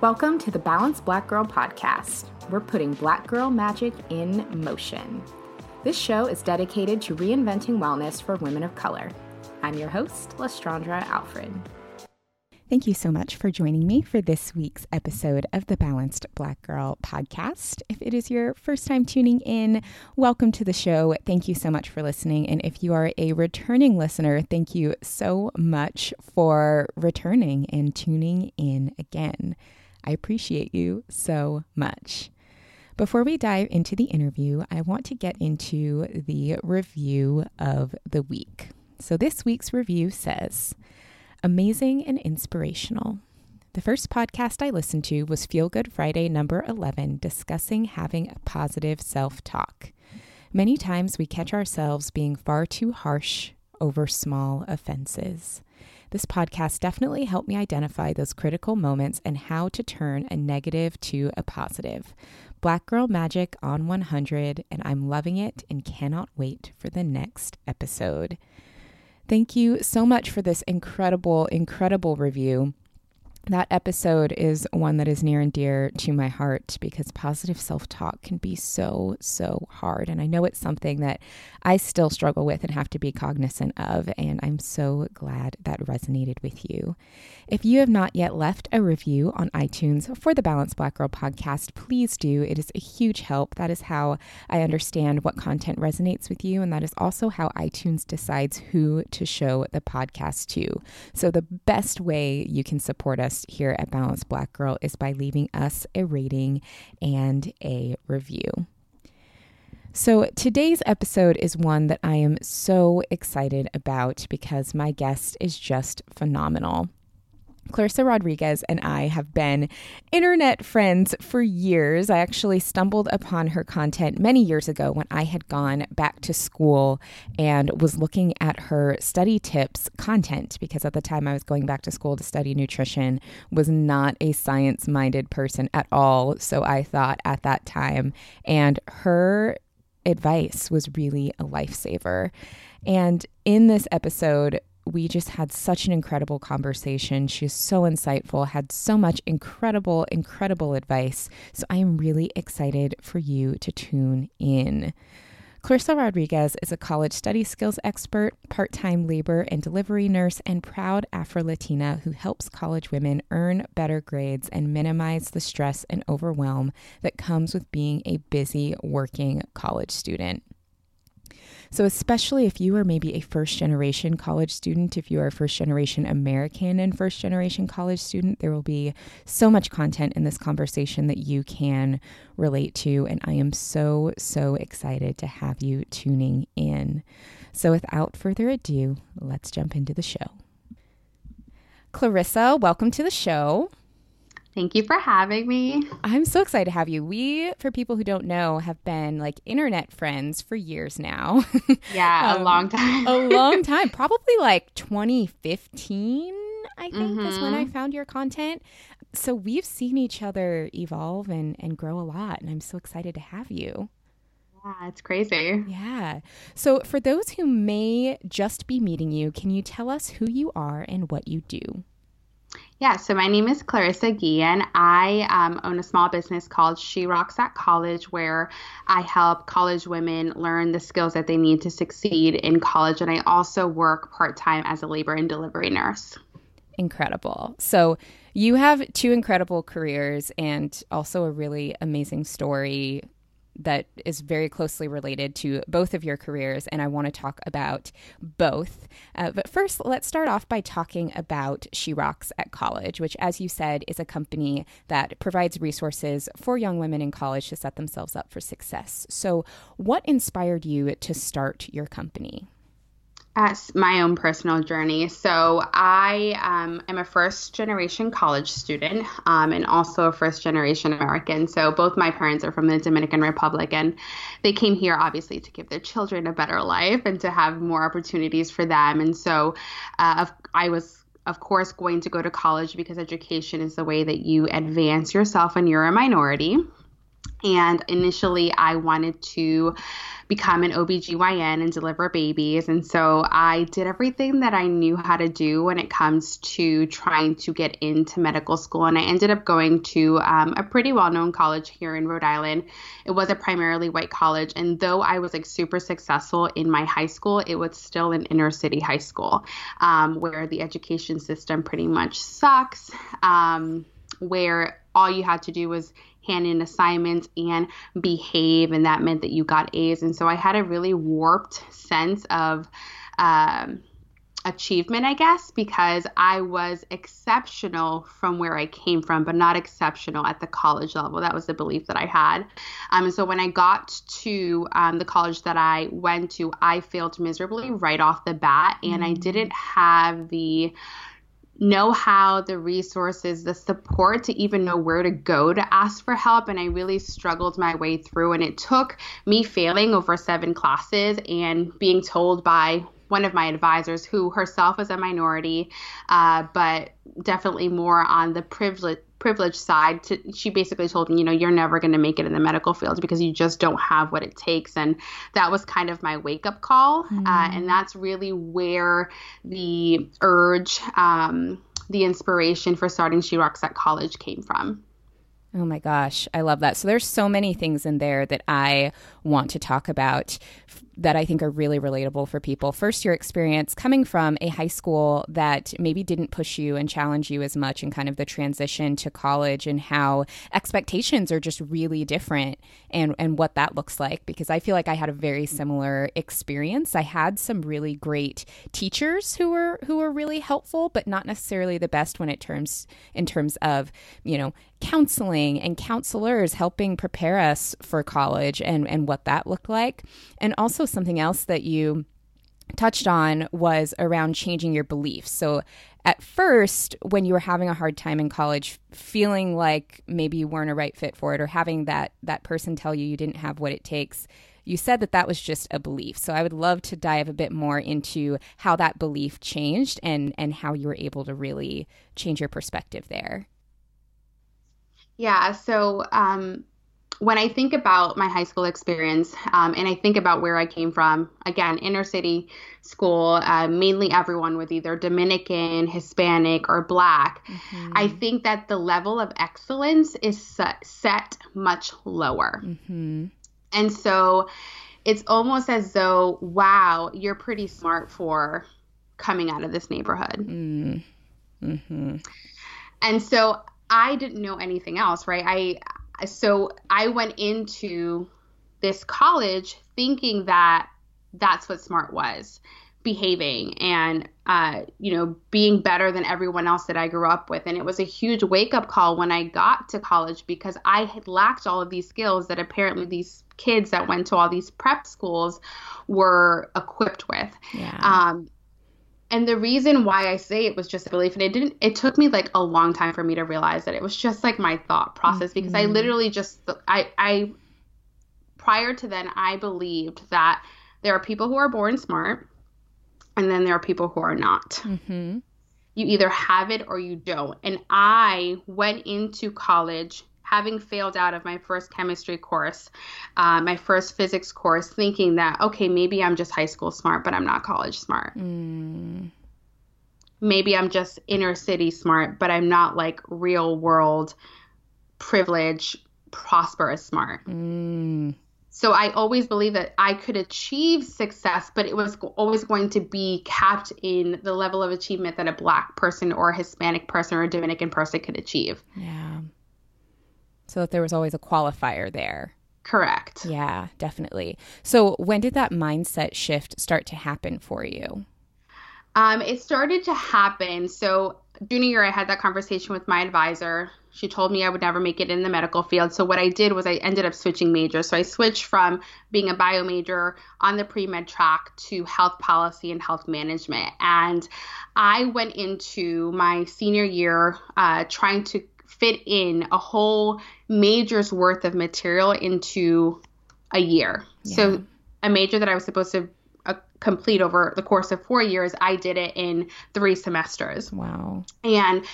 Welcome to the Balanced Black Girl Podcast. We're putting Black girl magic in motion. This show is dedicated to reinventing wellness for women of color. I'm your host, Lestrandra Alfred. Thank you so much for joining me for this week's episode of the Balanced Black Girl Podcast. If it is your first time tuning in, welcome to the show. Thank you so much for listening. And if you are a returning listener, thank you so much for returning and tuning in again. I appreciate you so much. Before we dive into the interview, I want to get into the review of the week. So this week's review says, amazing and inspirational. The first podcast I listened to was Feel Good Friday number 11, discussing having a positive self-talk. Many times we catch ourselves being far too harsh over small offenses. This podcast definitely helped me identify those critical moments and how to turn a negative to a positive. Black Girl Magic on 100, and I'm loving it and cannot wait for the next episode. Thank you so much for this incredible, incredible review. That episode is one that is near and dear to my heart because positive self-talk can be so, so hard. And I know it's something that I still struggle with and have to be cognizant of. And I'm so glad that resonated with you. If you have not yet left a review on iTunes for the Balanced Black Girl Podcast, please do. It is a huge help. That is how I understand what content resonates with you. And that is also how iTunes decides who to show the podcast to. So the best way you can support us here at Balanced Black Girl is by leaving us a rating and a review. So today's episode is one that I am so excited about because my guest is just phenomenal. Clarissa Rodriguez and I have been internet friends for years. I actually stumbled upon her content many years ago when I had gone back to school and was looking at her study tips content because at the time I was going back to school to study nutrition, was not a science-minded person at all, so I thought at that time, and her advice was really a lifesaver. And in this episode, we just had such an incredible conversation. She's so insightful, had so much incredible, incredible advice. So I am really excited for you to tune in. Clarissa Rodriguez is a college study skills expert, part-time labor and delivery nurse, and proud AfroLatina who helps college women earn better grades and minimize the stress and overwhelm that comes with being a busy working college student. So especially if you are maybe a first-generation college student, if you are a first-generation American and first-generation college student, there will be so much content in this conversation that you can relate to, and I am so, so excited to have you tuning in. So without further ado, let's jump into the show. Clarissa, welcome to the show. Thank you for having me. I'm so excited to have you. We, for people who don't know, have been like internet friends for years now. Yeah, a long time. A long time. Probably like 2015, I think, is when I found your content. So we've seen each other evolve and grow a lot. And I'm so excited to have you. Yeah, it's crazy. Yeah. So for those who may just be meeting you, can you tell us who you are and what you do? Yeah, so my name is Clarissa Guillen. I own a small business called She Rocks at College, where I help college women learn the skills that they need to succeed in college. And I also work part-time as a labor and delivery nurse. Incredible. So you have two incredible careers and also a really amazing story that is very closely related to both of your careers, and I want to talk about both. But first, let's start off by talking about She Rocks at College, which, as you said, is a company that provides resources for young women in college to set themselves up for success. So what inspired you to start your company? That's my own personal journey. So I am a first-generation college student and also a first-generation American. So both my parents are from the Dominican Republic, and they came here, obviously, to give their children a better life and to have more opportunities for them. And so I was, of course, going to go to college because education is the way that you advance yourself when you're a minority. And initially, I wanted to become an OBGYN and deliver babies. And so I did everything that I knew how to do when it comes to trying to get into medical school. And I ended up going to a pretty well-known college here in Rhode Island. It was a primarily white college. And though I was like super successful in my high school, it was still an inner city high school where the education system pretty much sucks, where all you had to do was hand in assignments and behave, and that meant that you got A's. And so I had a really warped sense of achievement, I guess, because I was exceptional from where I came from, but not exceptional at the college level. That was the belief that I had. So when I got to the college that I went to, I failed miserably right off the bat, and I didn't have the know-how, the resources, the support to even know where to go to ask for help. And I really struggled my way through. And it took me failing over 7 classes and being told by one of my advisors, who herself is a minority, but definitely more on the privilege side, she basically told me, you know, you're never going to make it in the medical field because you just don't have what it takes. And that was kind of my wake up call. Mm-hmm. And that's really where the urge, the inspiration for starting She Rocks at College came from. Oh my gosh, I love that. So there's so many things in there that I want to talk about that I think are really relatable for people. First, your experience coming from a high school that maybe didn't push you and challenge you as much, and kind of the transition to college and how expectations are just really different, and what that looks like, because I feel like I had a very similar experience. I had some really great teachers who were really helpful, but not necessarily the best when it in terms of, you know, counseling and counselors helping prepare us for college and what that looked like. And also something else that you touched on was around changing your beliefs. So at first, when you were having a hard time in college, feeling like maybe you weren't a right fit for it, or having that person tell you you didn't have what it takes, you said that was just a belief. So I would love to dive a bit more into how that belief changed and how you were able to really change your perspective there. Yeah, so when I think about my high school experience and I think about where I came from, again, inner city school, mainly everyone was either Dominican, Hispanic, or Black. Mm-hmm. I think that the level of excellence is set much lower. Mm-hmm. And so it's almost as though, wow, you're pretty smart for coming out of this neighborhood. Mm-hmm. And so I didn't know anything else, right? So I went into this college thinking that that's what smart was, behaving and, you know, being better than everyone else that I grew up with. And it was a huge wake-up call when I got to college, because I had lacked all of these skills that apparently these kids that went to all these prep schools were equipped with. Yeah. And the reason why I say it was just a belief, and it took me like a long time for me to realize that it was just like my thought process, because I literally just, I prior to then, I believed that there are people who are born smart, and then there are people who are not. Mm-hmm. You either have it or you don't. And I went into college having failed out of my first chemistry course, my first physics course, thinking that, okay, maybe I'm just high school smart, but I'm not college smart. Mm. maybe I'm just inner city smart, but I'm not like real world privilege, prosperous smart. Mm. So I always believed that I could achieve success, but it was always going to be capped in the level of achievement that a Black person or a Hispanic person or a Dominican person could achieve. Yeah. So that there was always a qualifier there. Correct. Yeah, definitely. So when did that mindset shift start to happen for you? It started to happen. So junior year, I had that conversation with my advisor. She told me I would never make it in the medical field. So what I did was I ended up switching majors. So I switched from being a bio major on the pre-med track to health policy and health management. And I went into my senior year trying to fit in a whole major's worth of material into a year. Yeah. So a major that I was supposed to complete over the course of 4 years, I did it in 3 semesters. Wow. And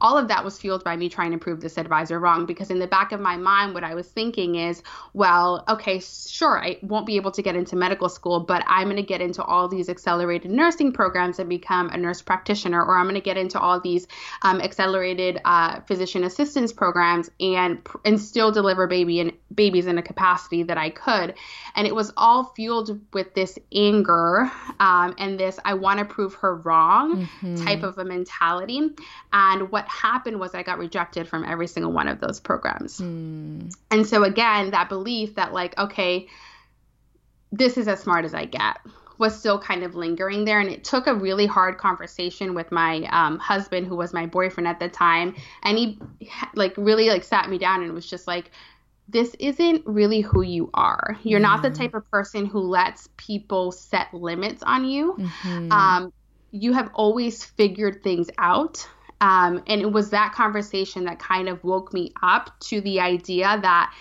all of that was fueled by me trying to prove this advisor wrong, because in the back of my mind, what I was thinking is, well, okay, sure, I won't be able to get into medical school, but I'm going to get into all these accelerated nursing programs and become a nurse practitioner, or I'm going to get into all these accelerated physician assistance programs and still deliver babies in a capacity that I could. And it was all fueled with this anger and this I want to prove her wrong type of a mentality. And what happened was I got rejected from every single one of those programs. Mm. And so again, that belief that like, okay, this is as smart as I get was still kind of lingering there. And it took a really hard conversation with my husband, who was my boyfriend at the time. And he like really like sat me down and was just like, this isn't really who you are. You're not the type of person who lets people set limits on you. You have always figured things out. And it was that conversation that kind of woke me up to the idea that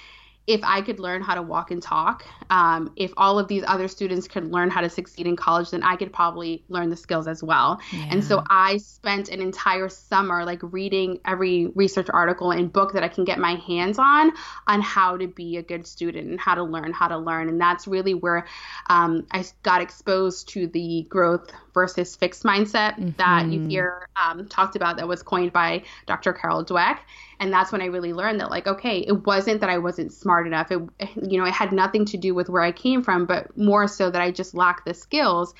if I could learn how to walk and talk, if all of these other students could learn how to succeed in college, then I could probably learn the skills as well. Yeah. And so I spent an entire summer like reading every research article and book that I can get my hands on how to be a good student and how to learn. And that's really where I got exposed to the growth versus fixed mindset that you hear talked about, that was coined by Dr. Carol Dweck. And that's when I really learned that, like, okay, it wasn't that I wasn't smart enough. It had nothing to do with where I came from, but more so that I just lacked the skills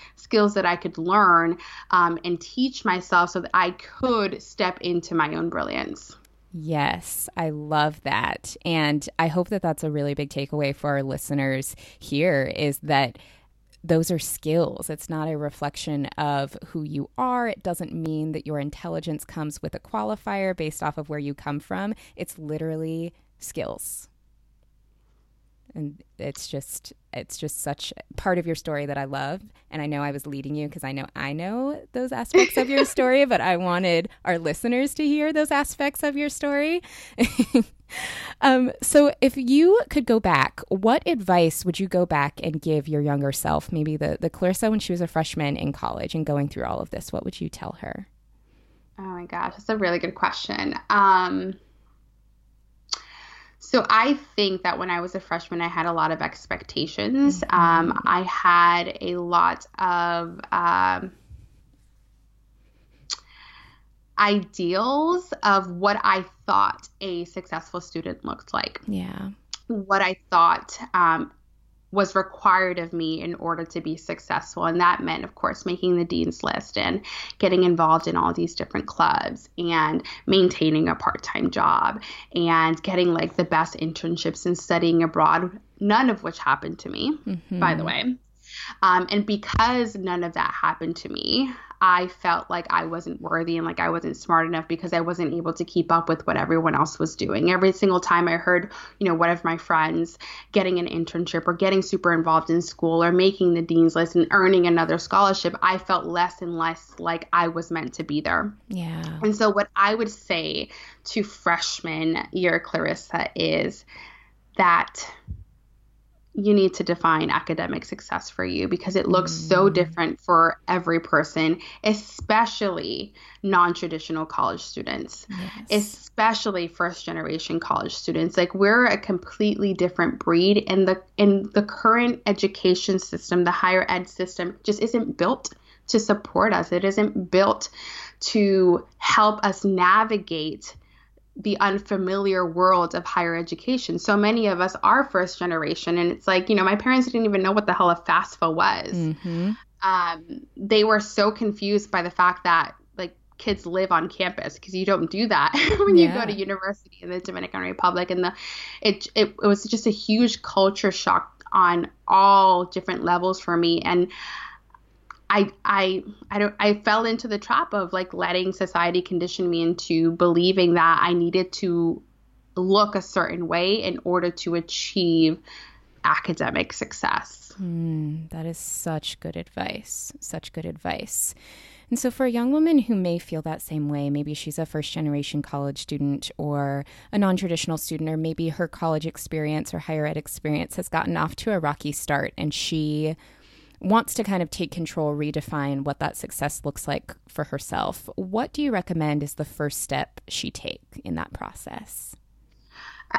that I could learn and teach myself so that I could step into my own brilliance. Yes, I love that. And I hope that that's a really big takeaway for our listeners here, is that those are skills. It's not a reflection of who you are. It doesn't mean that your intelligence comes with a qualifier based off of where you come from. It's literally skills. And it's just such part of your story that I love. And I know I was leading you because I know those aspects of your story, but I wanted our listeners to hear those aspects of your story. So if you could go back, what advice would you go back and give your younger self? Maybe the Clarissa when she was a freshman in college and going through all of this, what would you tell her? Oh my gosh, that's a really good question. So I think that when I was a freshman, I had a lot of expectations. I had a lot of ideals of what I thought a successful student looked like. Yeah. What I thought was required of me in order to be successful. And that meant, of course, making the dean's list and getting involved in all these different clubs and maintaining a part-time job and getting like the best internships and studying abroad, none of which happened to me, by the way. And because none of that happened to me, I felt like I wasn't worthy and like I wasn't smart enough because I wasn't able to keep up with what everyone else was doing. Every single time I heard, one of my friends getting an internship or getting super involved in school or making the dean's list and earning another scholarship, I felt less and less like I was meant to be there. Yeah. And so what I would say to freshman year Clarissa is that you need to define academic success for you, because it looks so different for every person, especially non-traditional college students, especially first-generation college students. Like, we're a completely different breed, and the current education system, the higher ed system, just isn't built to support us. It isn't built to help us navigate the unfamiliar world of higher education. So many of us are first generation. And it's like, you know, my parents didn't even know what the hell a FAFSA was. Mm-hmm. They were so confused by the fact that like kids live on campus, because you don't do that when yeah. you go to university in the Dominican Republic. And it was just a huge culture shock on all different levels for me. And I fell into the trap of like letting society condition me into believing that I needed to look a certain way in order to achieve academic success. That is such good advice. Such good advice. And so for a young woman who may feel that same way, maybe she's a first-generation college student or a non-traditional student, or maybe her college experience or higher ed experience has gotten off to a rocky start and she wants to kind of take control, redefine what that success looks like for herself. What do you recommend is the first step she take in that process?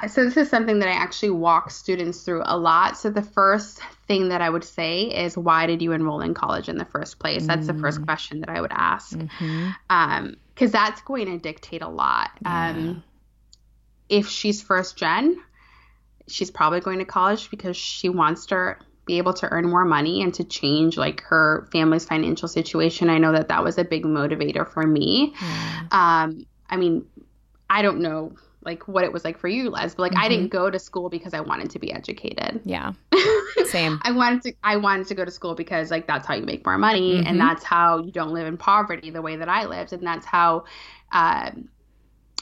So this is something that I actually walk students through a lot. So the first thing that I would say is, why did you enroll in college in the first place? That's the first question that I would ask, because that's going to dictate a lot. Yeah. If she's first gen, she's probably going to college because she wants to be able to earn more money and to change like her family's financial situation. I know that that was a big motivator for me. Yeah. I mean, I don't know like what it was like for you, Les, but like I didn't go to school because I wanted to be educated. Yeah, same. I wanted to go to school because like that's how you make more money and that's how you don't live in poverty the way that I lived, and that's how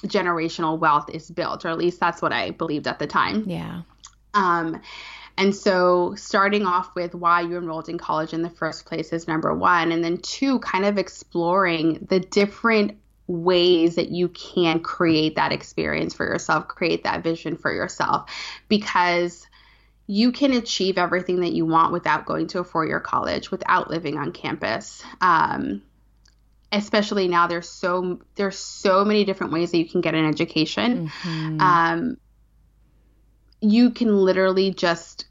generational wealth is built, or at least that's what I believed at the time. Yeah. And so starting off with why you enrolled in college in the first place is number one. And then two, kind of exploring the different ways that you can create that experience for yourself, create that vision for yourself, because you can achieve everything that you want without going to a four-year college, without living on campus. Especially now, there's so many different ways that you can get an education. You can literally just,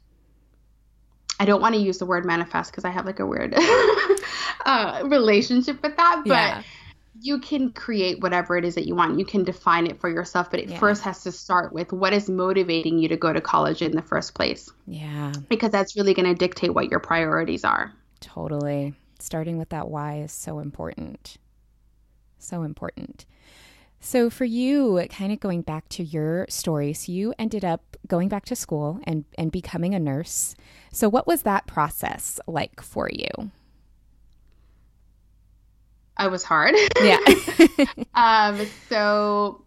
I don't want to use the word manifest because I have like a weird relationship with that, but yeah. you can create whatever it is that you want. You can define it for yourself, but it first has to start with what is motivating you to go to college in the first place. Yeah. Because that's really going to dictate what your priorities are. Totally. Starting with that why is so important. So important. So for you, kind of going back to your story, so you ended up going back to school and becoming a nurse. So what was that process like for you? It was hard. Yeah. So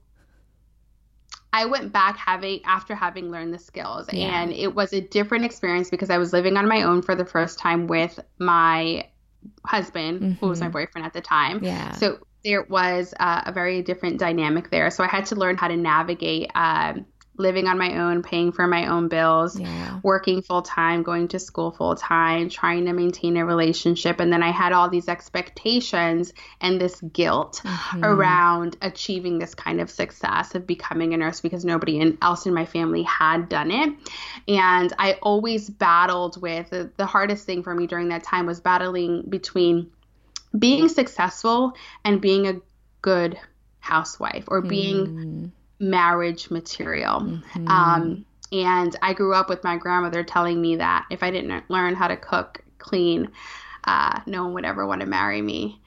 I went back after having learned the skills, and it was a different experience because I was living on my own for the first time with my husband, who was my boyfriend at the time. Yeah. So there was a very different dynamic there. So I had to learn how to navigate living on my own, paying for my own bills, working full time, going to school full time, trying to maintain a relationship. And then I had all these expectations and this guilt around achieving this kind of success of becoming a nurse because nobody else in my family had done it. And I always battled with the hardest thing for me during that time was battling between being successful and being a good housewife or being marriage material. And I grew up with my grandmother telling me that if I didn't learn how to cook, clean, no one would ever want to marry me,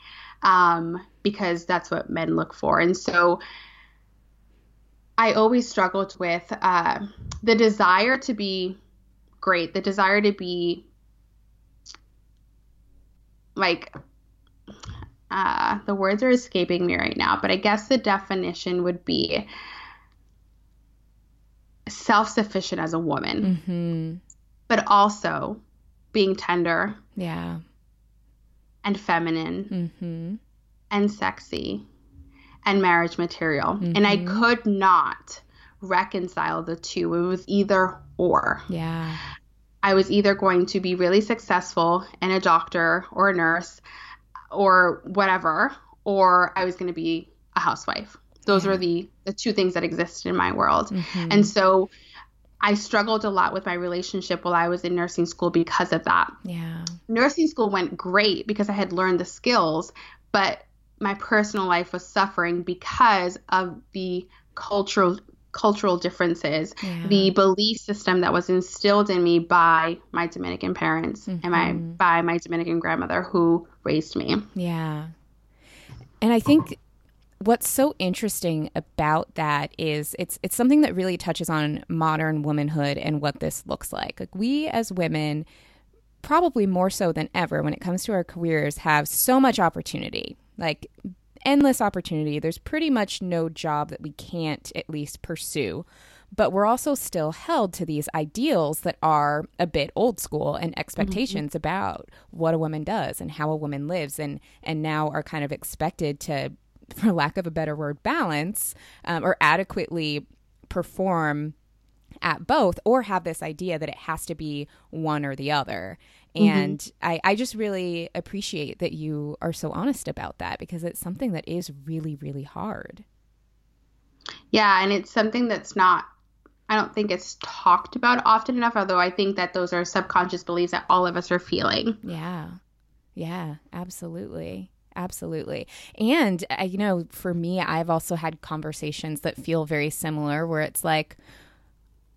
because that's what men look for. And so I always struggled with the desire to be great, the desire to be like... the words are escaping me right now, but I guess the definition would be self-sufficient as a woman, but also being tender and feminine and sexy and marriage material. And I could not reconcile the two. It was either or. Yeah. I was either going to be really successful and a doctor or a nurse or whatever, or I was going to be a housewife. Those were the two things that existed in my world. And so I struggled a lot with my relationship while I was in nursing school because of that. Yeah. Nursing school went great because I had learned the skills, but my personal life was suffering because of the cultural differences, yeah. the belief system that was instilled in me by my Dominican parents mm-hmm. and by my Dominican grandmother who raised me. Yeah. And I think what's so interesting about that is it's something that really touches on modern womanhood and what this looks like. Like, we as women, probably more so than ever when it comes to our careers, have so much opportunity, like endless opportunity. There's pretty much no job that we can't at least pursue, but we're also still held to these ideals that are a bit old school and expectations mm-hmm. about what a woman does and how a woman lives, and now are kind of expected to, for lack of a better word, balance or adequately perform at both, or have this idea that it has to be one or the other. And mm-hmm. I just really appreciate that you are so honest about that, because it's something that is really, really hard. Yeah. And it's something that's not, I don't think it's talked about often enough, although I think that those are subconscious beliefs that all of us are feeling. Yeah. Yeah, absolutely. Absolutely. And, you know, for me, I've also had conversations that feel very similar, where it's like,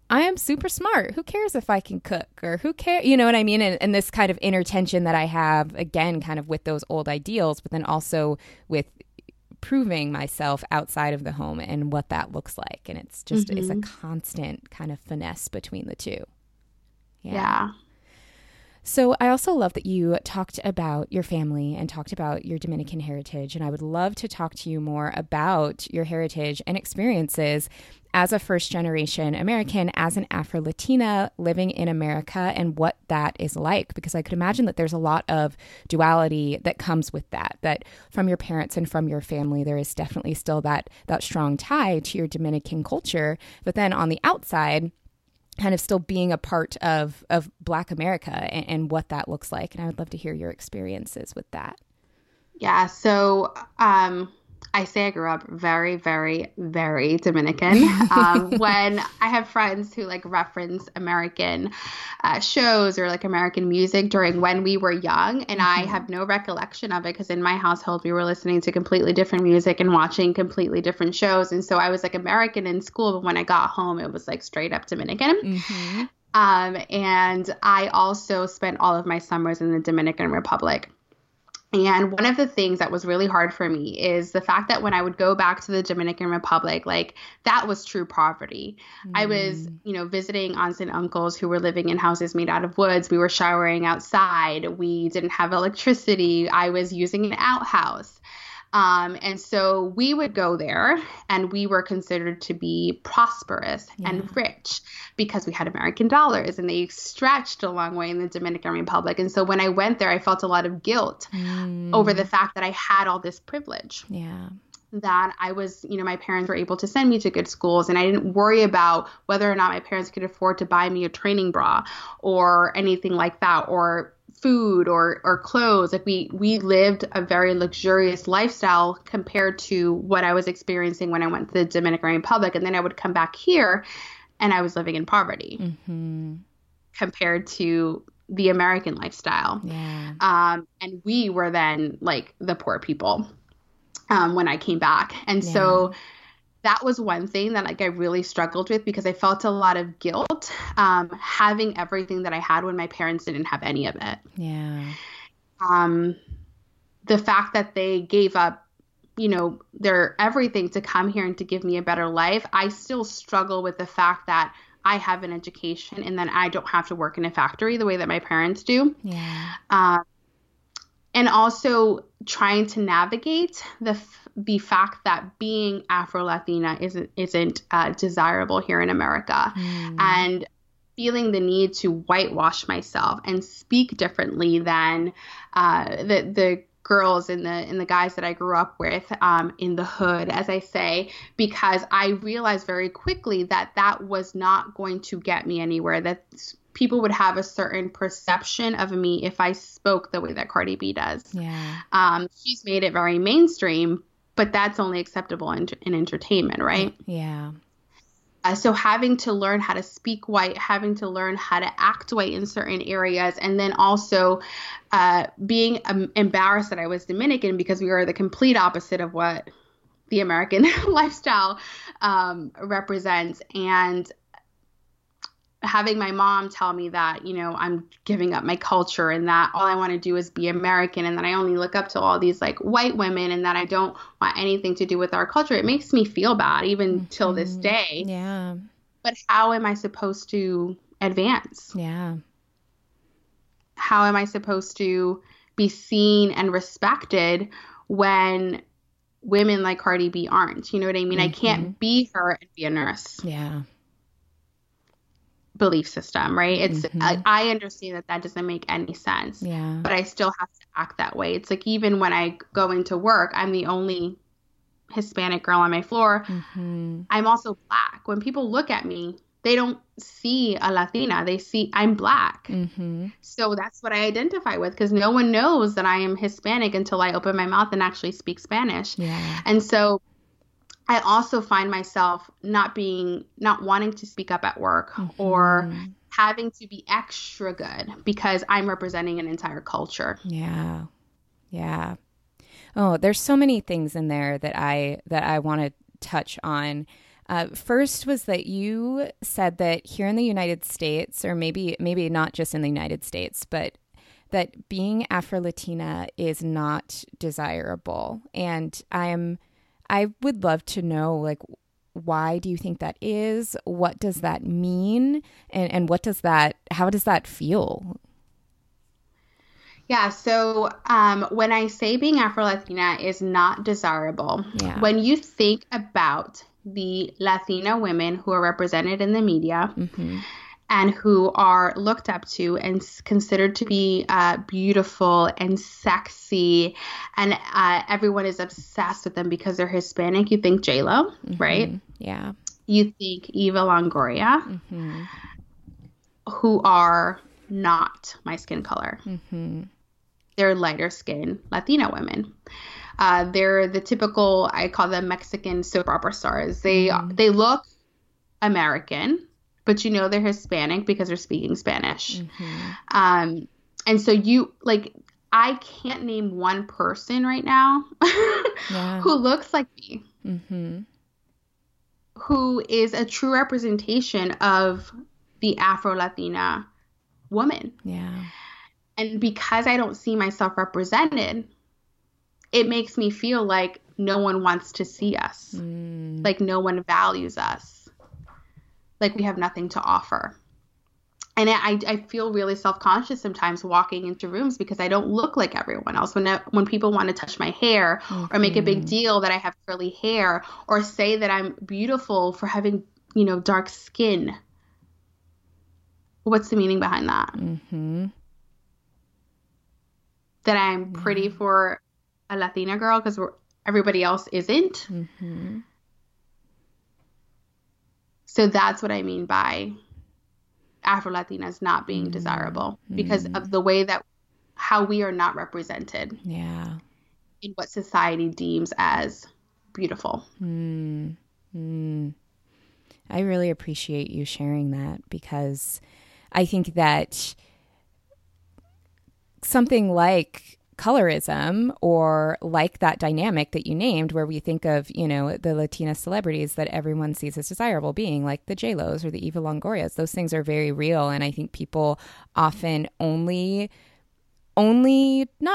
I am super smart. Who cares if I can cook, or who cares? You know what I mean? And this kind of inner tension that I have, again, kind of with those old ideals, but then also with proving myself outside of the home and what that looks like. And it's just, mm-hmm. it's a constant kind of finesse between the two. Yeah. So I also love that you talked about your family and talked about your Dominican heritage. And I would love to talk to you more about your heritage and experiences as a first-generation American, as an Afro-Latina living in America, and what that is like. Because I could imagine that there's a lot of duality that comes with that, that from your parents and from your family, there is definitely still that strong tie to your Dominican culture. But then on the outside, kind of still being a part of Black America and what that looks like. And I would love to hear your experiences with that. Yeah. So I say I grew up very, very, very Dominican. When I have friends who like reference American shows or like American music during when we were young, and mm-hmm. I have no recollection of it, because in my household we were listening to completely different music and watching completely different shows. And so I was like American in school, but when I got home, it was like straight up Dominican. Mm-hmm. And I also spent all of my summers in the Dominican Republic. And one of the things that was really hard for me is the fact that when I would go back to the Dominican Republic, like, that was true poverty. Mm. I was, you know, visiting aunts and uncles who were living in houses made out of woods. We were showering outside. We didn't have electricity. I was using an outhouse. And so we would go there, and we were considered to be prosperous yeah. and rich because we had American dollars, and they stretched a long way in the Dominican Republic. And so when I went there, I felt a lot of guilt over the fact that I had all this privilege. Yeah. That I was, you know, my parents were able to send me to good schools, and I didn't worry about whether or not my parents could afford to buy me a training bra or anything like that, or food or clothes. Like, we lived a very luxurious lifestyle compared to what I was experiencing when I went to the Dominican Republic. And then I would come back here and I was living in poverty mm-hmm. compared to the American lifestyle. Yeah. And we were then like the poor people when I came back. And yeah. so that was one thing that like I really struggled with, because I felt a lot of guilt having everything that I had when my parents didn't have any of it. Yeah. The fact that they gave up, you know, their everything to come here and to give me a better life. I still struggle with the fact that I have an education and then I don't have to work in a factory the way that my parents do. Yeah. And also trying to navigate the fact that being Afro-Latina isn't desirable here in America, and feeling the need to whitewash myself and speak differently than the girls and the guys that I grew up with in the hood, as I say, because I realized very quickly that was not going to get me anywhere. That's people would have a certain perception of me if I spoke the way that Cardi B does. Yeah. She's made it very mainstream, but that's only acceptable in entertainment, right? Yeah. So having to learn how to speak white, having to learn how to act white in certain areas, and then also being embarrassed that I was Dominican because we were the complete opposite of what the American lifestyle represents. And having my mom tell me that, you know, I'm giving up my culture and that all I want to do is be American and that I only look up to all these like white women and that I don't want anything to do with our culture. It makes me feel bad even till this day. Yeah. But how am I supposed to advance? Yeah. How am I supposed to be seen and respected when women like Cardi B aren't? You know what I mean? I can't be her and be a nurse. Yeah. Belief system, right? It's I understand that doesn't make any sense, but I still have to act that way. It's like, even when I go into work, I'm the only Hispanic girl on my floor. I'm also Black. When people look at me, they don't see a Latina. They see I'm Black. So that's what I identify with, because no one knows that I am Hispanic until I open my mouth and actually speak Spanish. And so I also find myself not wanting to speak up at work or having to be extra good because I'm representing an entire culture. Yeah. Yeah. Oh, there's so many things in there that I want to touch on. First was that you said that here in the United States, or maybe not just in the United States, but that being Afro-Latina is not desirable. And I would love to know, like, why do you think that is? What does that mean? And how does that feel? Yeah. So when I say being Afro-Latina is not desirable, when you think about the Latina women who are represented in the media and who are looked up to and considered to be beautiful and sexy, and everyone is obsessed with them because they're Hispanic. You think J-Lo, right? Yeah. You think Eva Longoria, who are not my skin color. They're lighter skin Latina women. They're the typical, I call them Mexican soap opera stars. They look American, but you know they're Hispanic because they're speaking Spanish. And so I can't name one person right now who looks like me, who is a true representation of the Afro-Latina woman. Yeah. And because I don't see myself represented, it makes me feel like no one wants to see us, like no one values us. Like we have nothing to offer. And I feel really self-conscious sometimes walking into rooms because I don't look like everyone else. When people want to touch my hair or make a big deal that I have curly hair or say that I'm beautiful for having, you know, dark skin. What's the meaning behind that? That I'm pretty for a Latina girl because everybody else isn't. So that's what I mean by Afro-Latinas not being desirable because of the way that how we are not represented in what society deems as beautiful. I really appreciate you sharing that, because I think that something like colorism or like that dynamic that you named, where we think of, you know, the Latina celebrities that everyone sees as desirable being like the J-Los or the Eva Longorias, those things are very real. And I think people often not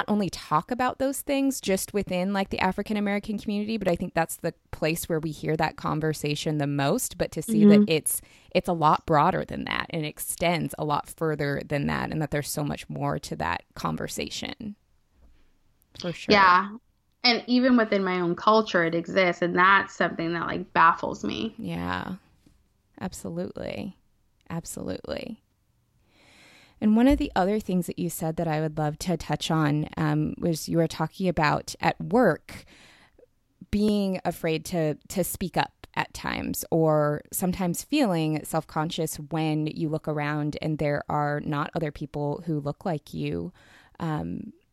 only talk about those things just within like the African-American community, but I think that's the place where we hear that conversation the most, but to see that it's a lot broader than that and extends a lot further than that, and that there's so much more to that conversation. For sure. Yeah. And even within my own culture, it exists. And that's something that like baffles me. Yeah, absolutely. Absolutely. And one of the other things that you said that I would love to touch on was you were talking about at work being afraid to speak up at times, or sometimes feeling self-conscious when you look around and there are not other people who look like you.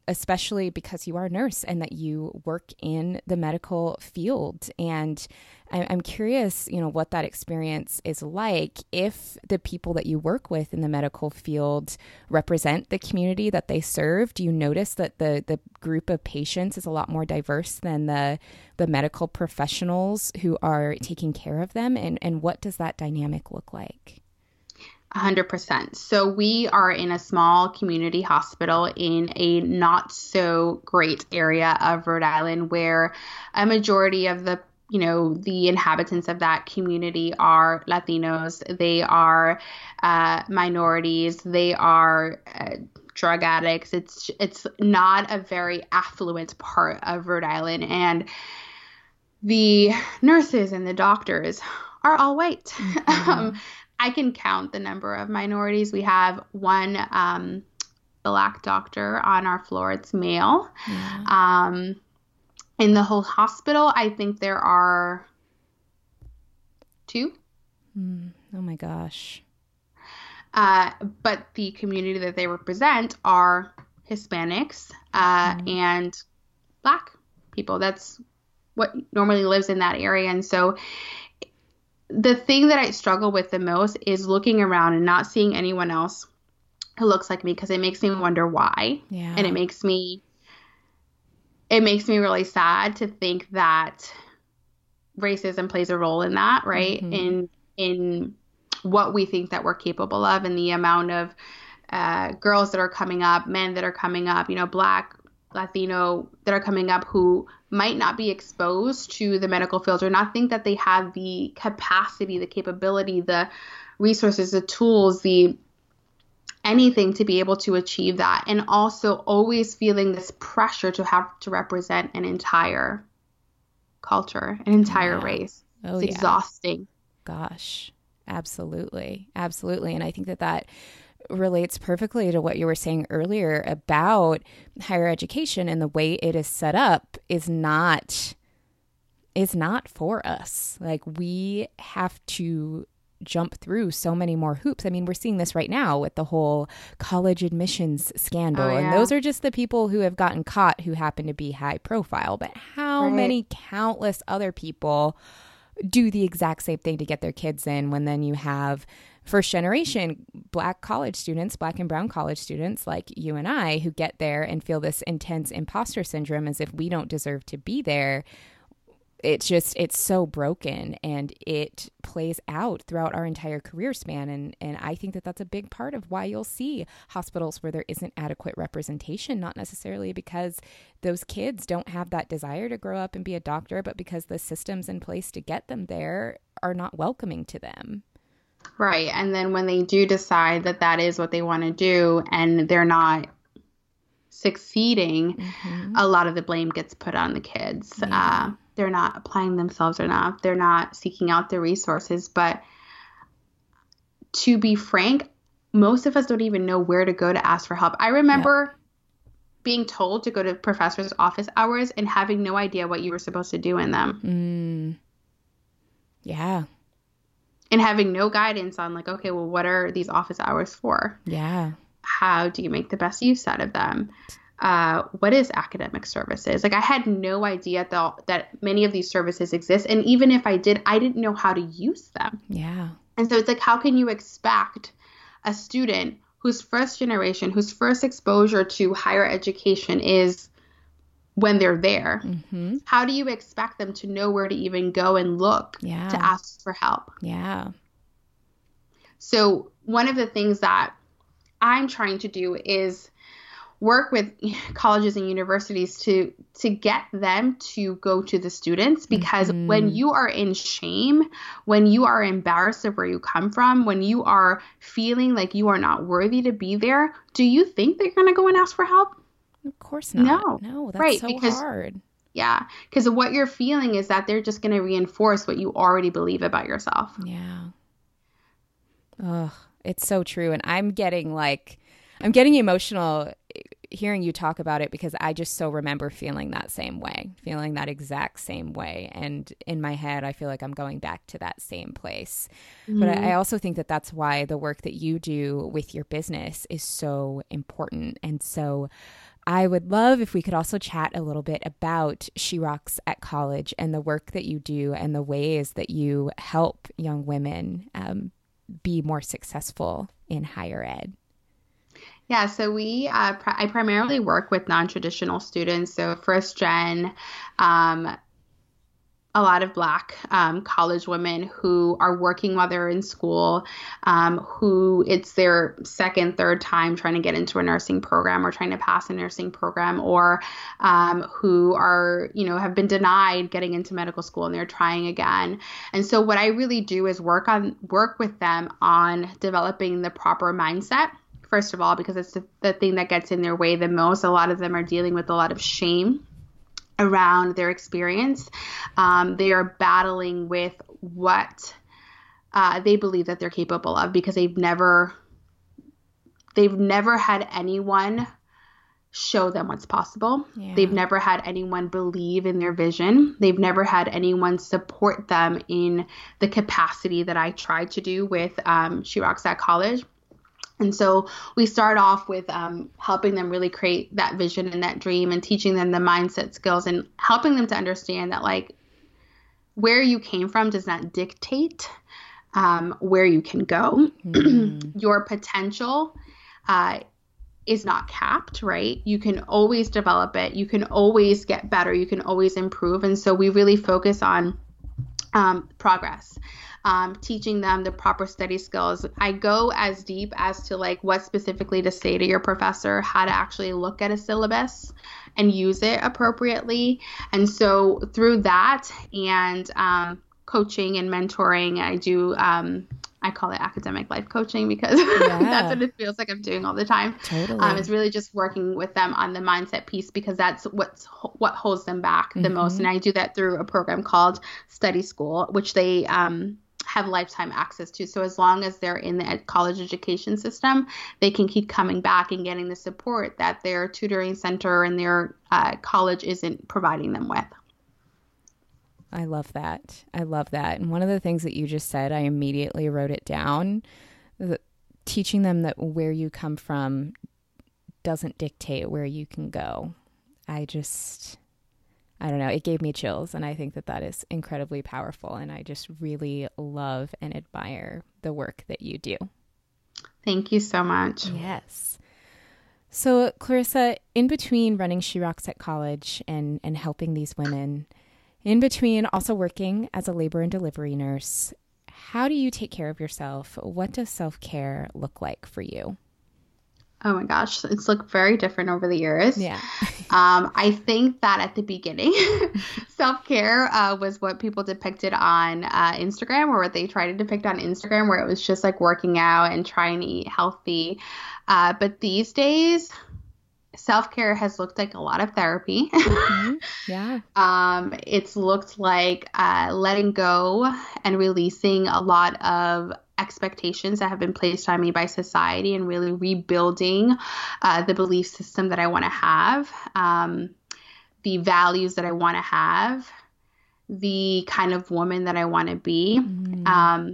especially because you are a nurse and that you work in the medical field. And I'm curious, you know, what that experience is like, if the people that you work with in the medical field represent the community that they serve. Do you notice that the group of patients is a lot more diverse than the medical professionals who are taking care of them? And what does that dynamic look like? 100%. So we are in a small community hospital in a not so great area of Rhode Island, where a majority of the, you know, the inhabitants of that community are Latinos. They are minorities. They are drug addicts. It's not a very affluent part of Rhode Island, and the nurses and the doctors are all white. Mm-hmm. I can count the number of minorities. We have one black doctor on our floor. It's male. Yeah. In the whole hospital, I think there are 2. Oh my gosh. But the community that they represent are Hispanics and black people. That's what normally lives in that area. And so the thing that I struggle with the most is looking around and not seeing anyone else who looks like me, because it makes me wonder why. Yeah. And it makes me really sad to think that racism plays a role in that, right? Mm-hmm. In what we think that we're capable of, and the amount of girls that are coming up, men that are coming up, you know, black, Latino that are coming up who might not be exposed to the medical field or not think that they have the capacity, the capability, the resources, the tools, the anything to be able to achieve that. And also always feeling this pressure to have to represent an entire culture, an entire race. Oh, it's exhausting. Gosh, absolutely. Absolutely. And I think that relates perfectly to what you were saying earlier about higher education, and the way it is set up is not for us. Like, we have to jump through so many more hoops. I mean, we're seeing this right now with the whole college admissions scandal. Oh, yeah. And those are just the people who have gotten caught who happen to be high profile. But how many countless other people do the exact same thing to get their kids in, when then you have first generation black college students, black and brown college students like you and I, who get there and feel this intense imposter syndrome as if we don't deserve to be there. It's so broken, and it plays out throughout our entire career span. And I think that that's a big part of why you'll see hospitals where there isn't adequate representation, not necessarily because those kids don't have that desire to grow up and be a doctor, but because the systems in place to get them there are not welcoming to them. Right. And then when they do decide that that is what they want to do and they're not succeeding, a lot of the blame gets put on the kids. Yeah. They're not applying themselves enough. They're not seeking out the resources. But to be frank, most of us don't even know where to go to ask for help. I remember being told to go to professors' office hours and having no idea what you were supposed to do in them. Yeah. And having no guidance on, like, okay, well, what are these office hours for? Yeah. How do you make the best use out of them? What is academic services? Like, I had no idea that many of these services exist. And even if I did, I didn't know how to use them. Yeah. And so it's like, how can you expect a student whose first generation, whose first exposure to higher education is when they're there? Mm-hmm. How do you expect them to know where to even go and look to ask for help? Yeah. So one of the things that I'm trying to do is work with colleges and universities to get them to go to the students, because when you are in shame, when you are embarrassed of where you come from, when you are feeling like you are not worthy to be there, do you think that you're going to go and ask for help? Of course not. No, that's right, hard. Yeah, because what you're feeling is that they're just going to reinforce what you already believe about yourself. Yeah. Ugh, it's so true. And I'm getting emotional hearing you talk about it, because I just so remember feeling that exact same way. And in my head, I feel like I'm going back to that same place. Mm-hmm. But I also think that that's why the work that you do with your business is so important and so I would love if we could also chat a little bit about She Rocks at College and the work that you do and the ways that you help young women be more successful in higher ed. Yeah, so I primarily work with non-traditional students, so first gen, a lot of Black college women who are working while they're in school, who it's their second, third time trying to get into a nursing program or trying to pass a nursing program, or who are, have been denied getting into medical school and they're trying again. And so what I really do is work with them on developing the proper mindset. First of all, because it's the thing that gets in their way the most. A lot of them are dealing with a lot of shame around their experience. They are battling with what they believe that they're capable of, because they've never had anyone show them what's possible. Yeah. They've never had anyone believe in their vision. They've never had anyone support them in the capacity that I try to do with She Rocks at College. And so we start off with helping them really create that vision and that dream, and teaching them the mindset skills, and helping them to understand that, like, where you came from does not dictate where you can go. Mm-hmm. Your potential is not capped, right? You can always develop it. You can always get better. You can always improve. And so we really focus on progress. Teaching them the proper study skills. I go as deep as to like what specifically to say to your professor, how to actually look at a syllabus and use it appropriately. And so through that and coaching and mentoring, I do, I call it academic life coaching because that's what it feels like I'm doing all the time. Totally. It's really just working with them on the mindset piece, because that's what holds them back the most. And I do that through a program called Study School, which they have lifetime access to. So as long as they're in the college education system, they can keep coming back and getting the support that their tutoring center and their college isn't providing them with. I love that. I love that. And one of the things that you just said, I immediately wrote it down, teaching them that where you come from doesn't dictate where you can go. I don't know. It gave me chills. And I think that that is incredibly powerful. And I just really love and admire the work that you do. Thank you so much. Yes. So Clarissa, in between running She Rocks at College and helping these women, in between also working as a labor and delivery nurse, how do you take care of yourself? What does self-care look like for you? Oh my gosh, it's looked very different over the years. Yeah. I think that at the beginning, self-care was what people depicted on Instagram, or what they tried to depict on Instagram, where it was just like working out and trying to eat healthy. But these days, self-care has looked like a lot of therapy. Mm-hmm. Yeah. It's looked like letting go and releasing a lot of expectations that have been placed on me by society, and really rebuilding the belief system that I want to have, the values that I want to have, the kind of woman that I want to be. Mm-hmm.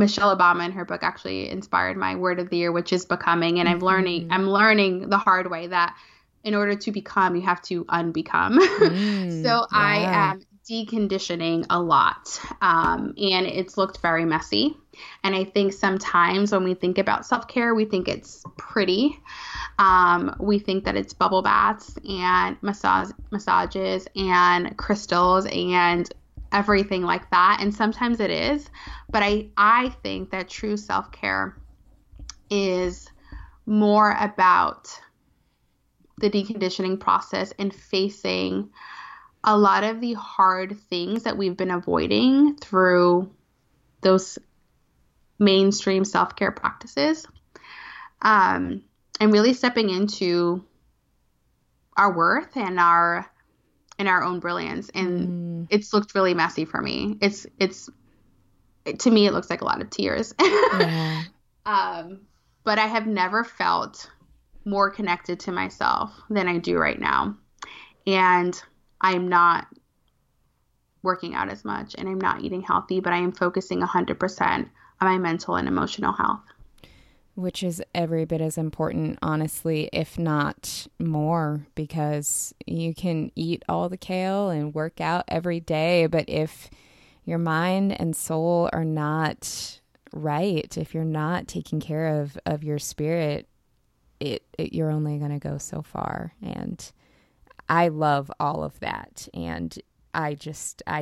Michelle Obama in her book actually inspired my word of the year, which is becoming. And I'm learning the hard way that in order to become, you have to unbecome. So I am deconditioning a lot. And it's looked very messy. And I think sometimes when we think about self-care, we think it's pretty. We think that it's bubble baths and massages and crystals and everything like that. And sometimes it is, but I think that true self-care is more about the deconditioning process and facing a lot of the hard things that we've been avoiding through those mainstream self-care practices, and really stepping into our worth and our own brilliance. And it's looked really messy for me. To me, it looks like a lot of tears. Yeah. But I have never felt more connected to myself than I do right now. And I'm not working out as much, and I'm not eating healthy, but I am focusing 100% on my mental and emotional health. Which is every bit as important, honestly, if not more, because you can eat all the kale and work out every day, but if your mind and soul are not right, if you're not taking care of your spirit, you're only going to go so far. And I love all of that. And I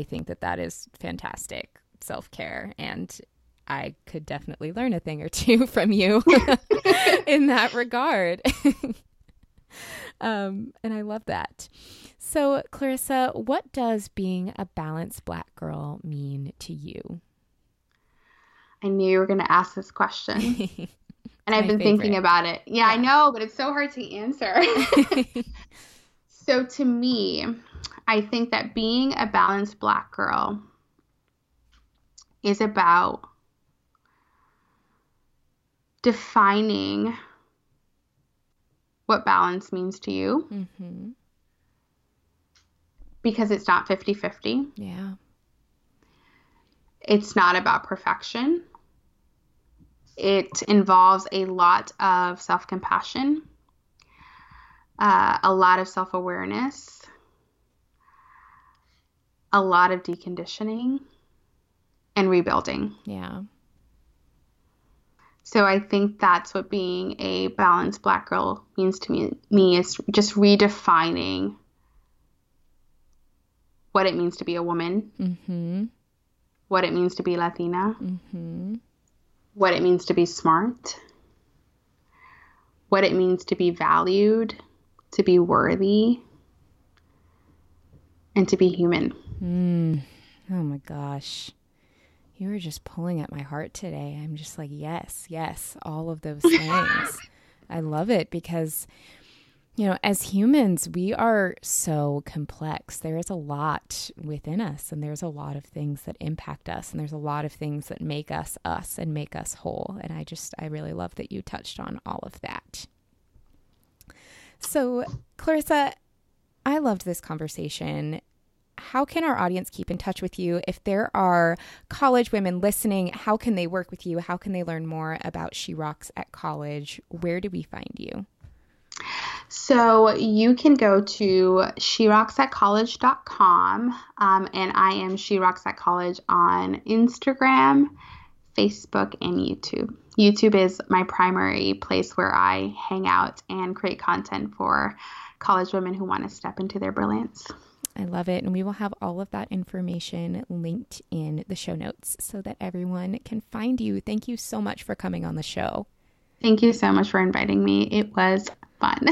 think that is fantastic self-care, and I could definitely learn a thing or two from you in that regard. And I love that. So, Clarissa, what does being a balanced Black girl mean to you? I knew you were going to ask this question. And I've been thinking about it. Yeah, I know, but it's so hard to answer. So to me, I think that being a balanced Black girl is about defining what balance means to you, mm-hmm. because it's not 50-50. Yeah. It's not about perfection. It involves a lot of self-compassion, a lot of self-awareness, a lot of deconditioning, and rebuilding. Yeah. So I think that's what being a balanced Black girl means to me is just redefining what it means to be a woman, mm-hmm. what it means to be Latina, mm-hmm. what it means to be smart, what it means to be valued, to be worthy, and to be human. Oh my gosh. You were just pulling at my heart today. I'm just like, yes, yes, all of those things. I love it because, you know, as humans, we are so complex. There is a lot within us, and there's a lot of things that impact us, and there's a lot of things that make us us and make us whole. And I really love that you touched on all of that. So, Clarissa, I loved this conversation. How can our audience keep in touch with you? If there are college women listening, how can they work with you? How can they learn more about She Rocks at College? Where do we find you? So you can go to sherocksatcollege.com, and I am She Rocks at College on Instagram, Facebook, and YouTube. YouTube is my primary place where I hang out and create content for college women who want to step into their brilliance. I love it. And we will have all of that information linked in the show notes so that everyone can find you. Thank you so much for coming on the show. Thank you so much for inviting me. It was fun.